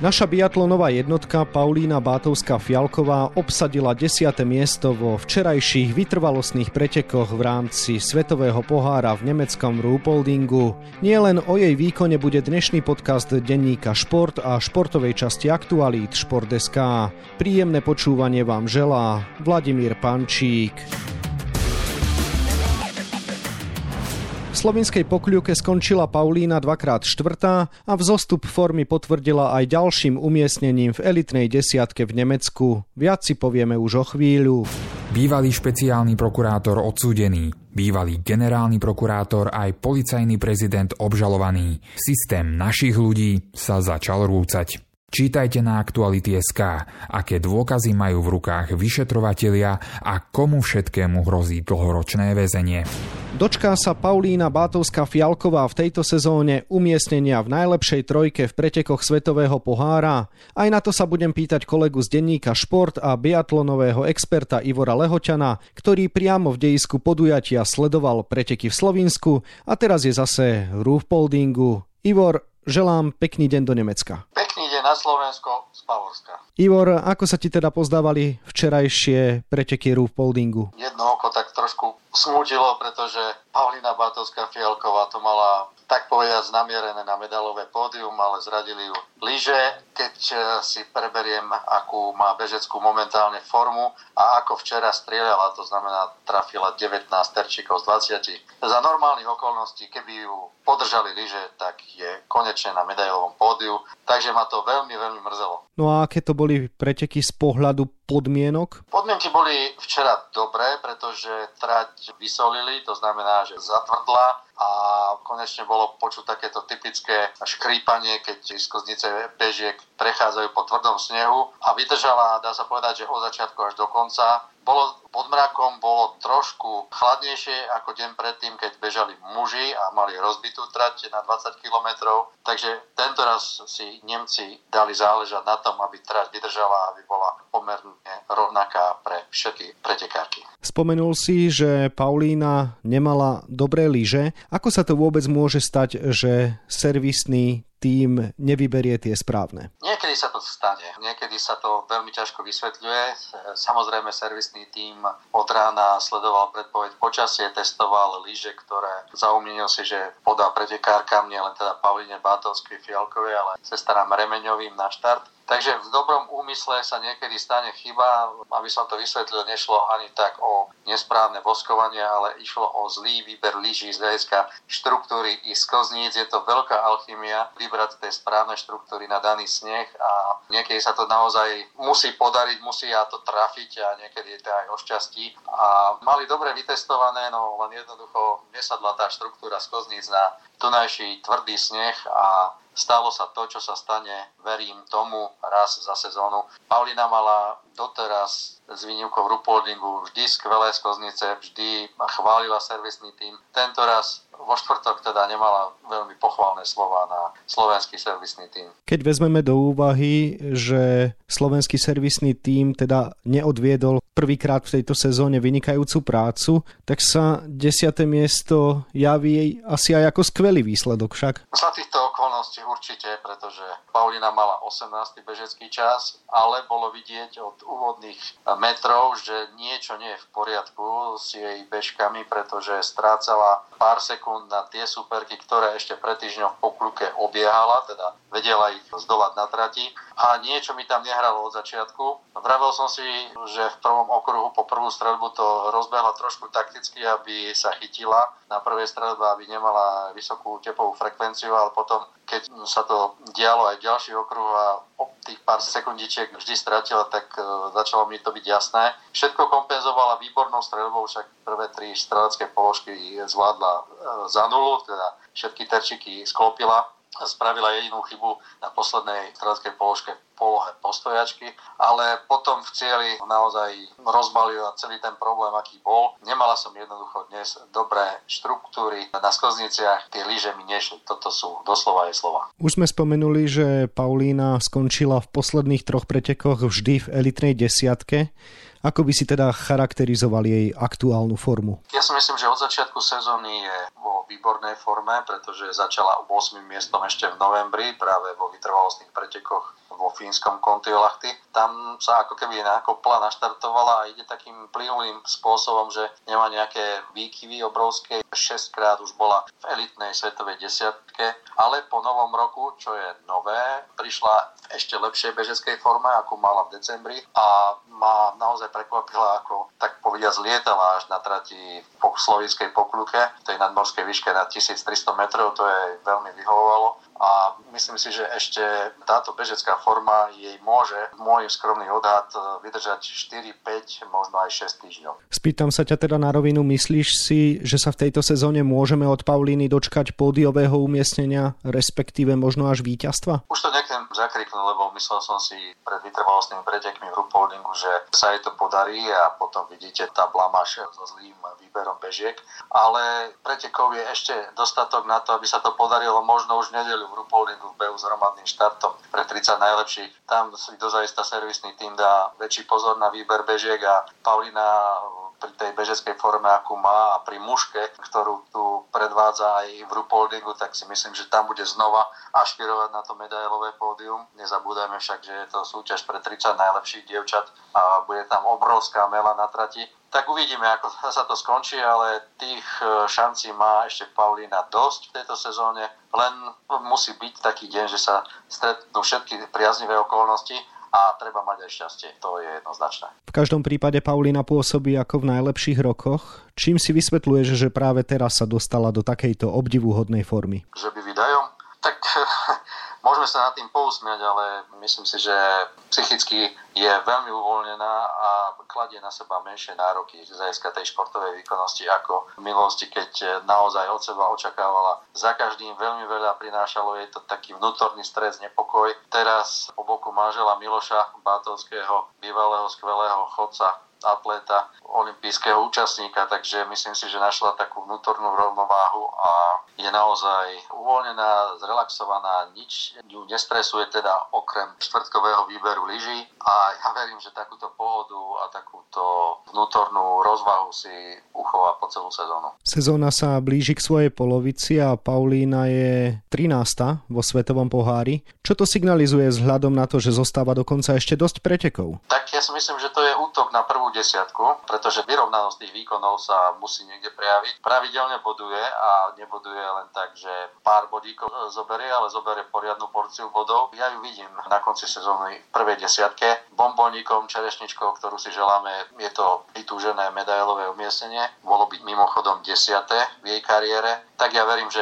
Naša biatlonová jednotka Paulína Bátovská Fialková obsadila 10. miesto vo včerajších vytrvalostných pretekoch v rámci Svetového pohára v nemeckom Ruhpoldingu. Nie len o jej výkone bude dnešný podcast denníka Šport a športovej časti aktualít Šport.sk. Príjemné počúvanie vám želá Vladimír Pančík. V slovinskej Pokljuke skončila Paulína dvakrát štvrtá a vzostup formy potvrdila aj ďalším umiestnením v elitnej desiatke v Nemecku. Viac si povieme už o chvíľu. Bývalý špeciálny prokurátor odsúdený, bývalý generálny prokurátor aj policajný prezident obžalovaný. Systém našich ľudí sa začal rúcať. Čítajte na Aktuality.sk, aké dôkazy majú v rukách vyšetrovatelia a komu všetkému hrozí dlhoročné väzenie. Dočká sa Paulína Bátovská Fialková v tejto sezóne umiestnenia v najlepšej trojke v pretekoch Svetového pohára. Aj na to sa budem pýtať kolegu z denníka Šport a biatlonového experta Ivora Lehoťana, ktorý priamo v dejisku podujatia sledoval preteky v Slovinsku a teraz je zase v Ruhpoldingu. Ivor, želám pekný deň do Nemecka. Na Slovensko z Bavorska. Ivor, ako sa ti teda pozdávali včerajšie preteky Ruhpoldingu? Jedno oko tak trošku smútilo, pretože Paulína Bátovská Fialková to mala tak povedať namierené na medalové pódium, ale zradili ju lyže. Keď si preberiem, akú má bežeckú momentálne formu a ako včera strieľala, to znamená trafila 19 terčíkov z 20. Za normálnych okolností, keby ju podržali lyže, tak je konečne na medailovom pódiu, takže ma to veľmi, veľmi mrzelo. No a aké to boli preteky z pohľadu podmienok? Podmienky boli včera dobré, pretože trať vysolili, to znamená, že zatvrdla a konečne bolo počuť takéto typické škrípanie, keď skoznice bežiek prechádzajú po tvrdom snehu a vydržala, dá sa povedať, že od začiatku až do konca. Bolo pod mrakom, bolo trošku chladnejšie ako deň predtým, keď bežali muži a mali rozbitú trať na 20 kilometrov. Takže tento raz si Nemci dali záležať na tom, aby trať vydržala, aby bola pomerne rovnaká pre všetky pretekárky. Spomenul si, že Paulína nemala dobré lyže. Ako sa to vôbec môže stať, že servisný tým nevyberie tie správne? Niekedy sa to stane. Niekedy sa to veľmi ťažko vysvetľuje. Samozrejme, servisný tím od rána sledoval predpoveď počasie, testoval lyže, ktoré zaumnil si, že podá pretekárkam, nie len teda Paulíne Bátovskej Fialkovej, ale sestrám Remeňovým na štart. Takže v dobrom úmysle sa niekedy stane chyba. Aby som to vysvetlil, nešlo ani tak o nesprávne voskovanie, ale išlo o zlý výber lyží z hľadiska štruktúry i sklzníc. Je to veľká alchymia vybrať tie správne štruktúry na daný sneh a niekedy sa to naozaj musí podariť, musia to trafiť a niekedy je to aj o šťastí. A mali dobre vytestované, no len jednoducho nesadla tá štruktúra sklzníc na tunajší tvrdý sneh a stalo sa to, čo sa stane, verím tomu, raz za sezónu. Paulína mala doteraz s výnimkou Ruhpoldingu vždy skvelé sklznice, vždy chválila servisný tím. Tento raz vo štvrtok teda nemala veľmi pochválne slova na slovenský servisný tím. Keď vezmeme do úvahy, že slovenský servisný tím teda neodviedol prvýkrát v tejto sezóne vynikajúcu prácu, tak sa 10. miesto javí asi aj ako skvelý výsledok však. Za týchto okolností určite, pretože Paulína mala 18. bežecký čas, ale bolo vidieť od úvodných metrov, že niečo nie je v poriadku s jej bežkami, pretože strácala pár sekúnd na tie superky, ktoré ešte pred týždňom v Pokljuke obiehala, teda vedela ich zdolať na trati a niečo mi tam nehralo od začiatku. Vravil som si, že v prvom okruhu po prvú streľbu to rozbehla trošku takticky, aby sa chytila na prvej streľbe, aby nemala vysokú tepovú frekvenciu, ale potom, keď sa to dialo aj v ďalších okruhoch a tých pár sekundičiek vždy stratila, tak začalo mi to byť jasné. Všetko kompenzovala výbornou streľbou, však prvé tri strelecké položky zvládla za nulu, teda všetky terčiky sklopila. Spravila jedinú chybu na poslednej streleckej položke v polohe postojačky, ale potom v cieli naozaj rozbalila celý ten problém, aký bol. Nemala som jednoducho dnes dobré štruktúry na skozniciach, tie lyže mi nešli. Toto sú doslova aj slova. Už sme spomenuli, že Paulína skončila v posledných troch pretekoch vždy v elitnej desiatke. Ako by si teda charakterizoval jej aktuálnu formu? Ja si myslím, že od začiatku sezóny je vo výbornej forme, pretože začala 8. miestom ešte v novembri, práve vo vytrvalostných pretekoch vo fínskom Kontiolahti. Tam sa ako keby nakopla, naštartovala a ide takým plynulým spôsobom, že nemá nejaké výkyvy obrovské. 6-krát už bola v elitnej svetovej desiatke, ale po novom roku, čo je nové, prišla v ešte lepšej bežeckej forme, ako mala v decembri a má naozaj prekvapila, ako tak povedia, zlietala až na trati po slovinskej Pokljuke, tej nadmorskej výške na 1300 metrov, to jej veľmi vyhovovalo. A myslím si, že ešte táto bežecká forma jej môže, môj skromný odhad, vydržať 4, 5, možno aj 6 týždňov. Spýtam sa ťa teda na rovinu, myslíš si, že sa v tejto sezóne môžeme od Paulíny dočkať pódiového umiestnenia, respektíve možno až víťazstva? Už to nechcem zakriknúť, lebo myslel som si pred vytrvalostnými pretekmi v Ruhpoldingu, že sa jej to podarí a potom vidíte tá blamáš so zlým výberom bežiek. Ale pretekov je ešte dostatok na to, aby sa to podarilo možno už v nedeľu. Ruhpoldingu v behu s hromadným štartom pre 30 najlepších. Tam si dozajista servisný tým dá väčší pozor na výber bežiek a Paulína pri tej bežeckej forme, akú má a pri muške, ktorú tu predvádza aj v Ruhpoldingu, tak si myslím, že tam bude znova ašpirovať na to medailové pódium. Nezabúdajme však, že je to súťaž pre 30 najlepších dievčat a bude tam obrovská mela na trati. Tak uvidíme, ako sa to skončí, ale tých šancí má ešte Paulína dosť v tejto sezóne. Len musí byť taký deň, že sa stretnú všetky priaznivé okolnosti a treba mať aj šťastie. To je jednoznačné. V každom prípade Paulína pôsobí ako v najlepších rokoch. Čím si vysvetľuješ, že práve teraz sa dostala do takejto obdivuhodnej formy? Že by vydajom? Tak môžeme sa nad tým pousmiať, ale myslím si, že psychicky je veľmi uvoľnená a kladie na seba menšie nároky z hľadiska tej športovej výkonnosti ako v minulosti, keď naozaj od seba očakávala. Za každým veľmi veľa prinášalo jej to taký vnútorný stres, nepokoj. Teraz po boku manžela Miloša Bátovského, bývalého skvelého chodca, atléta, olympijského účastníka, takže myslím si, že našla takú vnútornú rovnováhu a je naozaj uvoľnená, zrelaxovaná, nič ju nestresuje, teda okrem štvrtkového výberu lyží a ja verím, že takúto pohodu a takúto vnútornú rozvahu si uchová po celú sezónu. Sezóna sa blíži k svojej polovici a Paulína je 13. vo Svetovom pohári. Čo to signalizuje vzhľadom na to, že zostáva dokonca ešte dosť pretekov? Tak ja si myslím, že to je útok na prvú desiatku, pretože vyrovnanosť tých výkonov sa musí niekde prejaviť. Pravidelne boduje a neboduje len tak, že pár bodíkov zoberie, ale zoberie poriadnu porciu bodov. Ja ju vidím na konci sezóny v prvej desiatke. Bombónikom, čerešničkou, ktorú si želáme, je to vytúžené medailové umiestnenie. Bolo byť mimochodom 10. v jej kariére. Tak ja verím, že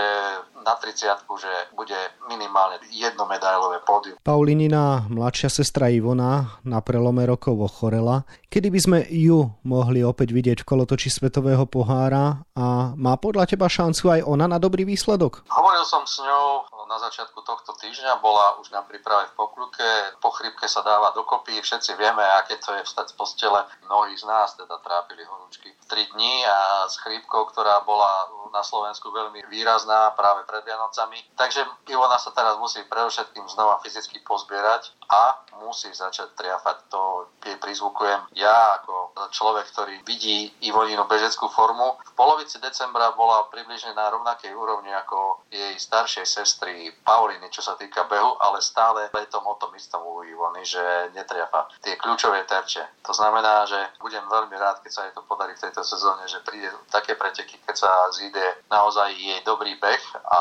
na 30-ku, že bude minimálne jedno medailové pódium. Paulinina mladšia sestra Ivona na prelome rokov ochorela. Kedy by sme ju mohli opäť vidieť v kolotoči Svetového pohára a má podľa teba šancu aj ona na dobrý výsledok? Hovoril som s ňou na začiatku tohto týždňa, bola už na príprave v Pokljuke. Po chrípke sa dáva dokopy, všetci vieme, aké to je vstať z postele. Mnohí z nás teda trápili horúčky 3 dní a s chrípkou, ktorá bola na Slovensku veľmi výrazná práve pred Vianocami. Takže Ivona sa teraz musí predovšetkým znova fyzicky pozbierať a musí začať triafať. To jej prizvukujem ja ako človek, ktorý vidí Ivoninu bežeckú formu. V polovici decembra bola približne na rovnakej úrovni ako jej staršej sestry Paulíny, čo sa týka behu, ale stále je to o tom istom u Ivony, že netriafa tie kľúčové terče. To znamená, že budem veľmi rád, keď sa jej to podarí v tejto sezóne, že príde také preteky, keď sa zíde naozaj jej dobrý beh a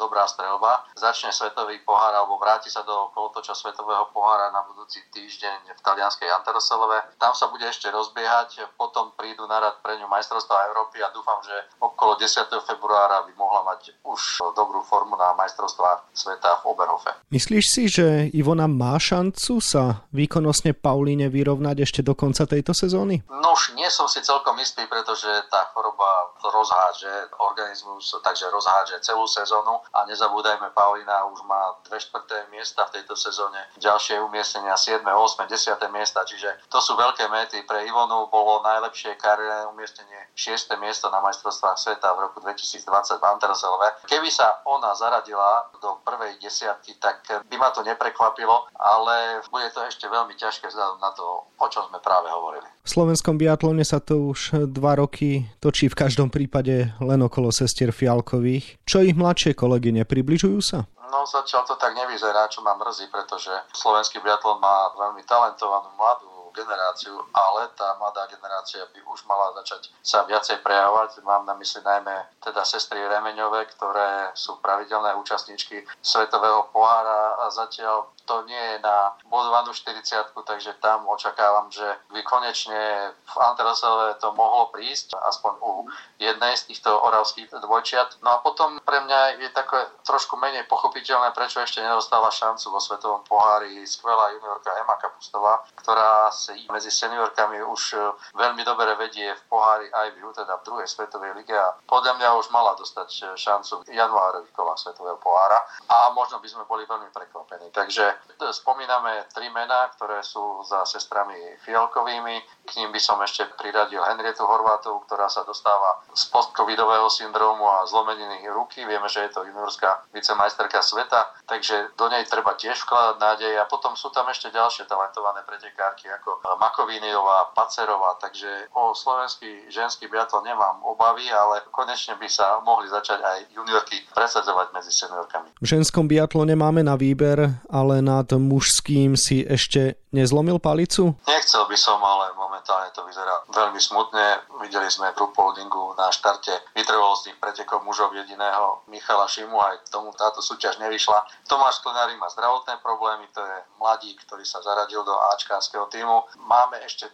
dobrá streľba. Začne svetový pohár alebo vráti sa do kolotoča svetového pohára na budúci týždeň v talianskej Antholz-Anterselve. Tam sa bude ešte rozbiehať, potom prídu na rad pre ňu majstrovstvá Európy a dúfam, že okolo 10. februára by mohla mať už dobrú formu na majstrovstvá sveta v Oberhofe. Myslíš si, že Ivona má šancu sa výkonnostne Paulíne vyrovnať ešte do konca tejto sezóny? No už nie som si celkom istý, pretože tá choroba rozháže organizmus, takže rozháže celú sezónu a nezabúdajme, Paulína už má 2/4 miesta v tejto sezóne. ďalšie umiestnenia 7., 8., 10. miesta, čiže to sú veľké mety. Pre Ivonu bolo najlepšie kariérne umiestnenie 6. miesto na majstrovstvách sveta v roku 2020 v Antholz-Anterselve. Keby sa ona zaradila do prvej desiatky, tak by ma to neprekvapilo, ale bude to ešte veľmi ťažké vzhľadom na to, o čom sme práve hovorili. V slovenskom biatlone sa to už 2 roky točí v každom prípade len okolo sestier Fialkových. Čo ich mladšie kolegyne, približujú sa? No, začal to tak nevyzerá, čo ma mrzí, pretože slovenský biatlon má veľmi talentovanú mladú generáciu, ale tá mladá generácia by už mala začať sa viacej prejavovať. Mám na mysli najmä teda sestry Remeňové, ktoré sú pravidelné účastníčky Svetového pohára a zatiaľ to nie je na bodovanú 40-ku, takže tam očakávam, že by konečne v Antholz-Anterselve to mohlo prísť, aspoň u jednej z týchto oravských dvojčiat. No a potom pre mňa je také trošku menej pochopiteľné, prečo ešte nedostala šancu vo Svetovom pohári skvelá juniorka Ema Kapustová, ktorá si medzi seniorkami už veľmi dobre vedie v pohári IBU, teda v druhej svetovej lige, a podľa mňa už mala dostať šancu v januárových kolách Svetového pohára a možno by sme boli veľmi prekvapení. Takže spomíname 3 mená, ktoré sú za sestrami Fialkovými. K ním by som ešte priradil Henrietu Horvátovú, ktorá sa dostáva z postcovidového syndrómu a zlomeniny ruky. Vieme, že je to juniorská vicemajsterka sveta, takže do nej treba tiež vkladať nádej. A potom sú tam ešte ďalšie talentované pretekárky ako Makovíniová, Pacerová, takže o slovenský ženský biatlon nemám obavy, ale konečne by sa mohli začať aj juniorky presadzovať medzi seniorkami. V ženskom biatlone máme na výber, ale nad mužským si ešte nezlomil palicu? Nechcel by som, ale momentálne to vyzerá veľmi smutne. Videli sme v Ruhpoldingu na štarte vytrvalostných pretekov mužov jediného Michala Šimu, aj tomu táto súťaž nevyšla. Tomáš Klenar má zdravotné problémy, to je mladík, ktorý sa zaradil do áčkárskeho týmu. Máme ešte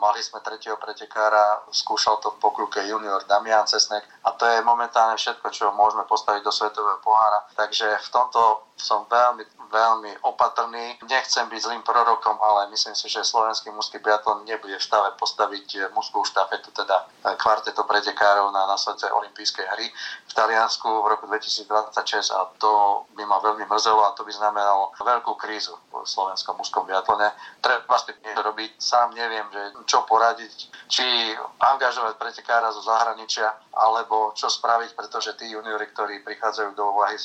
mali sme tretieho pretekára, skúšal to v Pokluke junior Damián Cesnek a to je momentálne všetko, čo môžeme postaviť do Svetového pohára, takže v tomto som veľmi, veľmi opatrný. Nechcem byť zlým prorokom, ale myslím si, že slovenský mužský biatlon nebude v stave postaviť mužskú štafetu, teda kvarteto pretekárov na následujúce olympijské hry v Taliansku v roku 2026 a to by ma veľmi mrzelo a to by znamenalo veľkú krízu v slovenskom mužskom biatlone. Treba s tým niečo robiť. Sám neviem, že čo poradiť, či angažovať pretekára zo zahraničia, alebo čo spraviť, pretože tí juniori, ktorí prichádzajú do úvahy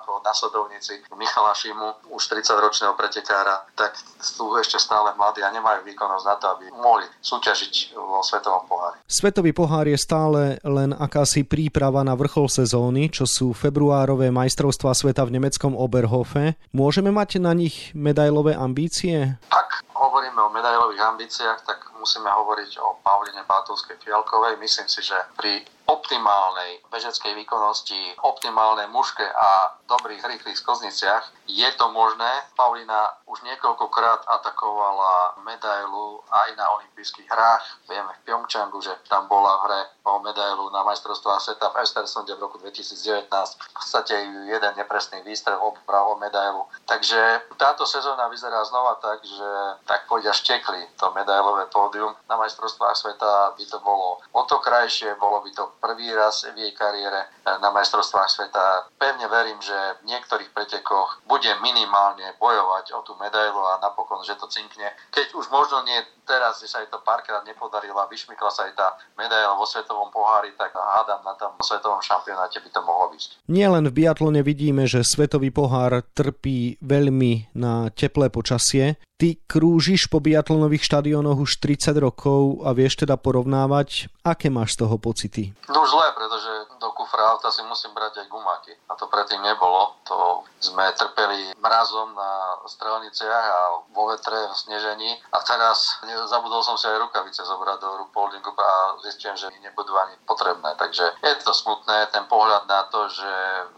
ako nasledovníci Michala Šimu, už 30-ročného pretekára, tak sú ešte stále mladí a nemajú výkonnosť na to, aby mohli súťažiť vo Svetovom pohári. Svetový pohár je stále len akási príprava na vrchol sezóny, čo sú februárové majstrovstvá sveta v nemeckom Oberhofe. Môžeme mať na nich medailové ambície? Ak hovoríme o medailových ambíciách, tak musíme hovoriť o Pauline Bátovskej Fialkovej. Myslím si, že pri optimálnej bežeckej výkonnosti, optimálnej mužke a dobrých rýchlych skozniciach je to možné. Paulina už niekoľkokrát atakovala medailu aj na olympijských hrách. Vieme v Pjongčangu, že tam bola v hre o medailu na majstrovstvách sveta v Estersunde v roku 2019. V podstate jeden nepresný výstrel obral o medailu. Takže táto sezóna vyzerá znova tak, že tak povedia štekli to medailové pódium na majstrovstvách sveta. By to bolo o to krajšie, bolo by to prvý raz v jej kariére na majstrovstvách sveta. Pevne verím, že v niektorých pretekoch bude minimálne bojovať o tú medailu a napokon, že to cinkne. Keď už možno nie teraz, že sa jej to párkrát nepodarilo a vyšmykla sa jej tá medaila vo Svetovom pohári, tak hádam na tom Svetovom šampionáte by to mohlo byť. Nielen v biatlone vidíme, že Svetový pohár trpí veľmi na teplé počasie. Ty krúžiš po biatlonových štadiónoch už 30 rokov a vieš teda porovnávať, aké máš z toho pocity? No zle, pretože do kufra auta si musím brať aj gumáky. A to predtým nebolo. To sme trpeli mrazom na strelniciach a vo vetre, v snežení. A teraz zabudol som si aj rukavice zobrať do Ruhpoldingu a zistím, že nebudú ani potrebné. Takže je to smutné, ten pohľad na to, že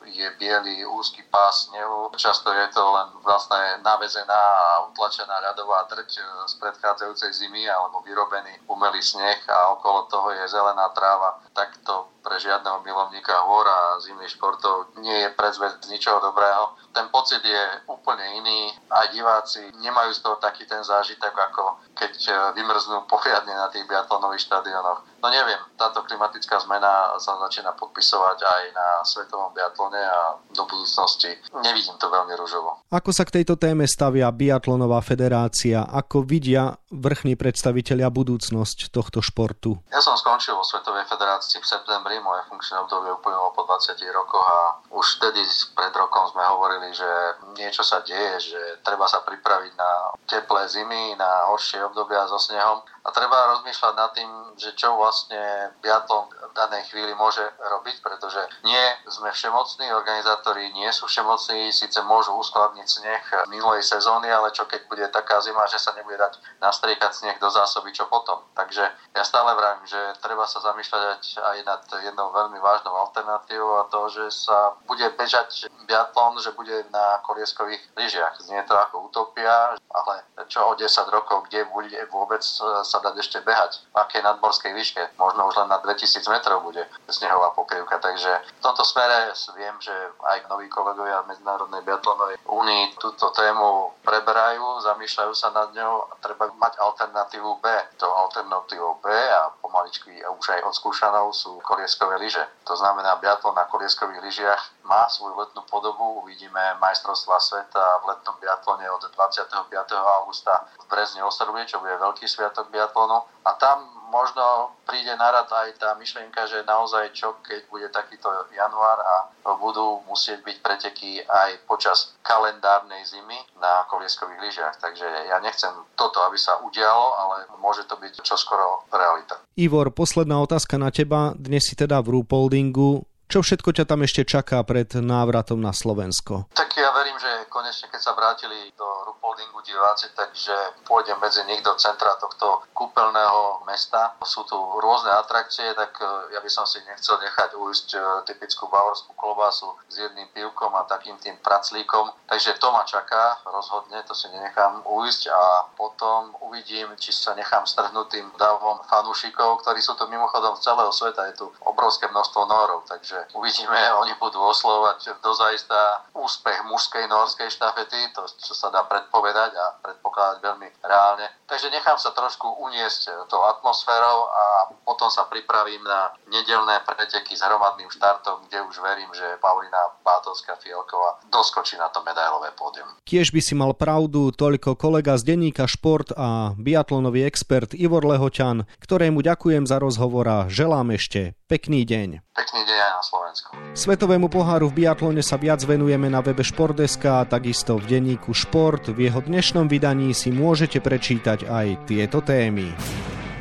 je biely úzky pás snehu. Často je to len vlastne navezená a utlačená ľadová trť z predchádzajúcej zimy alebo vyrobený umelý sneh a okolo toho je zelená tráva. Takto pre žiadneho milovníka hôr a zimných športov nie je predzvesť ničoho dobrého. Ten pocit je úplne iný a diváci nemajú z toho taký ten zážitok, ako keď vymrznú poriadne na tých biatlonových štadiónoch. No neviem, táto klimatická zmena sa začína podpisovať aj na svetovom biatlone a do budúcnosti nevidím to veľmi ružovo. Ako sa k tejto téme stavia biatlonová federácia? Ako vidia vrchní predstavitelia budúcnosť tohto športu? Ja som skončil vo Svetovej federácii v septembri, moje funkčné obdobie uplynulo po 20 rokoch a už vtedy pred rokom sme hovorili, že niečo sa deje, že treba sa pripraviť na teplé zimy, na horšie obdobia so snehom a treba rozmýšľať nad tým, že čo vlastne biatlon v danej chvíli môže robiť, pretože nie sme všemocní, organizátori nie sú všemocní, síce môžu uskladniť sneh minulej sezóny, ale čo keď bude taká zima, že sa nebude dať nastriekať sneh do zásoby, čo potom. Takže ja stále vravím, že treba sa zamýšľať aj nad jednou veľmi vážnou alternatívou a to, že sa bude bežať biatlon, že bude na kolieskových lyžiach. Znie to ako utopia, ale čo o 10 rokov, kde bude vôbec sa dať ešte behať, v akej nadmorskej výške, možno už len na 2000 metrov bude snehová pokrývka, takže v tomto smere viem, že aj noví kolegovia Medzinárodnej biatlonovej únii túto tému preberajú, zamýšľajú sa nad ňou a treba mať alternatívu B. To alternatívou B a pomaličky už aj odskúšanou sú kolieskové lyže. To znamená, biatlon na kolieskových lyžiach má svoju letnú podobu, uvidíme majstrovstvá sveta v letnom biatlone od 25. augusta v Brežne Osrblie, čo bude veľký sviatok biatlonu a tam možno príde na rad aj tá myšlienka, že naozaj čo, keď bude takýto január a budú musieť byť preteky aj počas kalendárnej zimy na kolieskových lyžiach. Takže ja nechcem toto, aby sa udialo, ale môže to byť čoskoro realita. Ivor, posledná otázka na teba. Dnes si teda v Ruhpoldingu. Čo všetko ťa tam ešte čaká pred návratom na Slovensko? Tak ja verím, že konečne, keď sa vrátili do Ruhpoldingu diváci, takže pôjdem medzi nich do centra tohto kúpeľného mesta. Sú tu rôzne atrakcie, tak ja by som si nechcel nechať ujsť typickú bavorskú klobásu s jedným pivkom a takým tým praclíkom. Takže to ma čaká, rozhodne, to si nenechám ujsť a potom uvidím, či sa nechám strhnúť tým davom fanúšikov, ktorí sú tu mimochodom z celého sveta. Je tu obrovské množstvo Nórov, takže uvidíme, oni budú oslovať dozaista úspech mužskej norskej štafety, to čo sa dá predpovedať a predpokladať veľmi reálne. Takže nechám sa trošku uniesť tou atmosférou a potom sa pripravím na nedeľné preteky s hromadným štartom, kde už verím, že Paulína Bátovská Fialková doskočí na to medailové pódium. Kiež by si mal pravdu, toľko kolega z denníka Šport a biatlonový expert Ivor Lehoťan, ktorému ďakujem za rozhovor a želám ešte pekný deň. Pekný deň aj na Slovensku. Svetovému poháru v biatlone sa viac venujeme na webe Športdeska, takisto v denníku Šport. V jeho dnešnom vydaní si môžete prečítať aj tieto témy.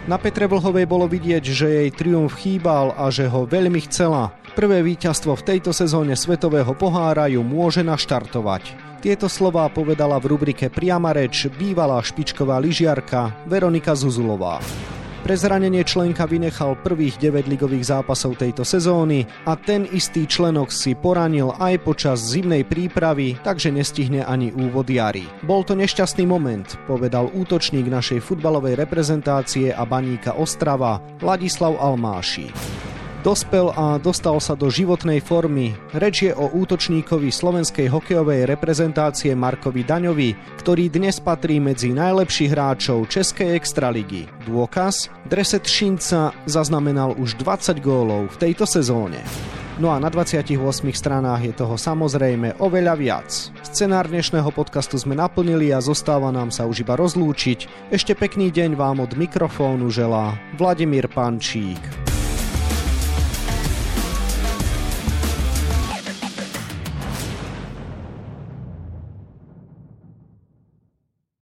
Na Petre Vlhovej bolo vidieť, že jej triumf chýbal a že ho veľmi chcela. Prvé víťazstvo v tejto sezóne Svetového pohára ju môže naštartovať. Tieto slová povedala v rubrike Priama reč bývalá špičková lyžiarka Veronika Zuzulová. Pre zranenie členka vynechal prvých 9 ligových zápasov tejto sezóny a ten istý členok si poranil aj počas zimnej prípravy, takže nestihne ani úvod jari. Bol to nešťastný moment, povedal útočník našej futbalovej reprezentácie a baníka Ostrava Ladislav Almáši. Dospel a dostal sa do životnej formy. Reč je o útočníkovi slovenskej hokejovej reprezentácie Markovi Daňovi, ktorý dnes patrí medzi najlepších hráčov českej extraligy. Dôkaz? Dreset Šinca zaznamenal už 20 gólov v tejto sezóne. No a na 28 stranách je toho samozrejme oveľa viac. Scenár dnešného podcastu sme naplnili a zostáva nám sa už iba rozlúčiť. Ešte pekný deň vám od mikrofónu želá Vladimír Pančík.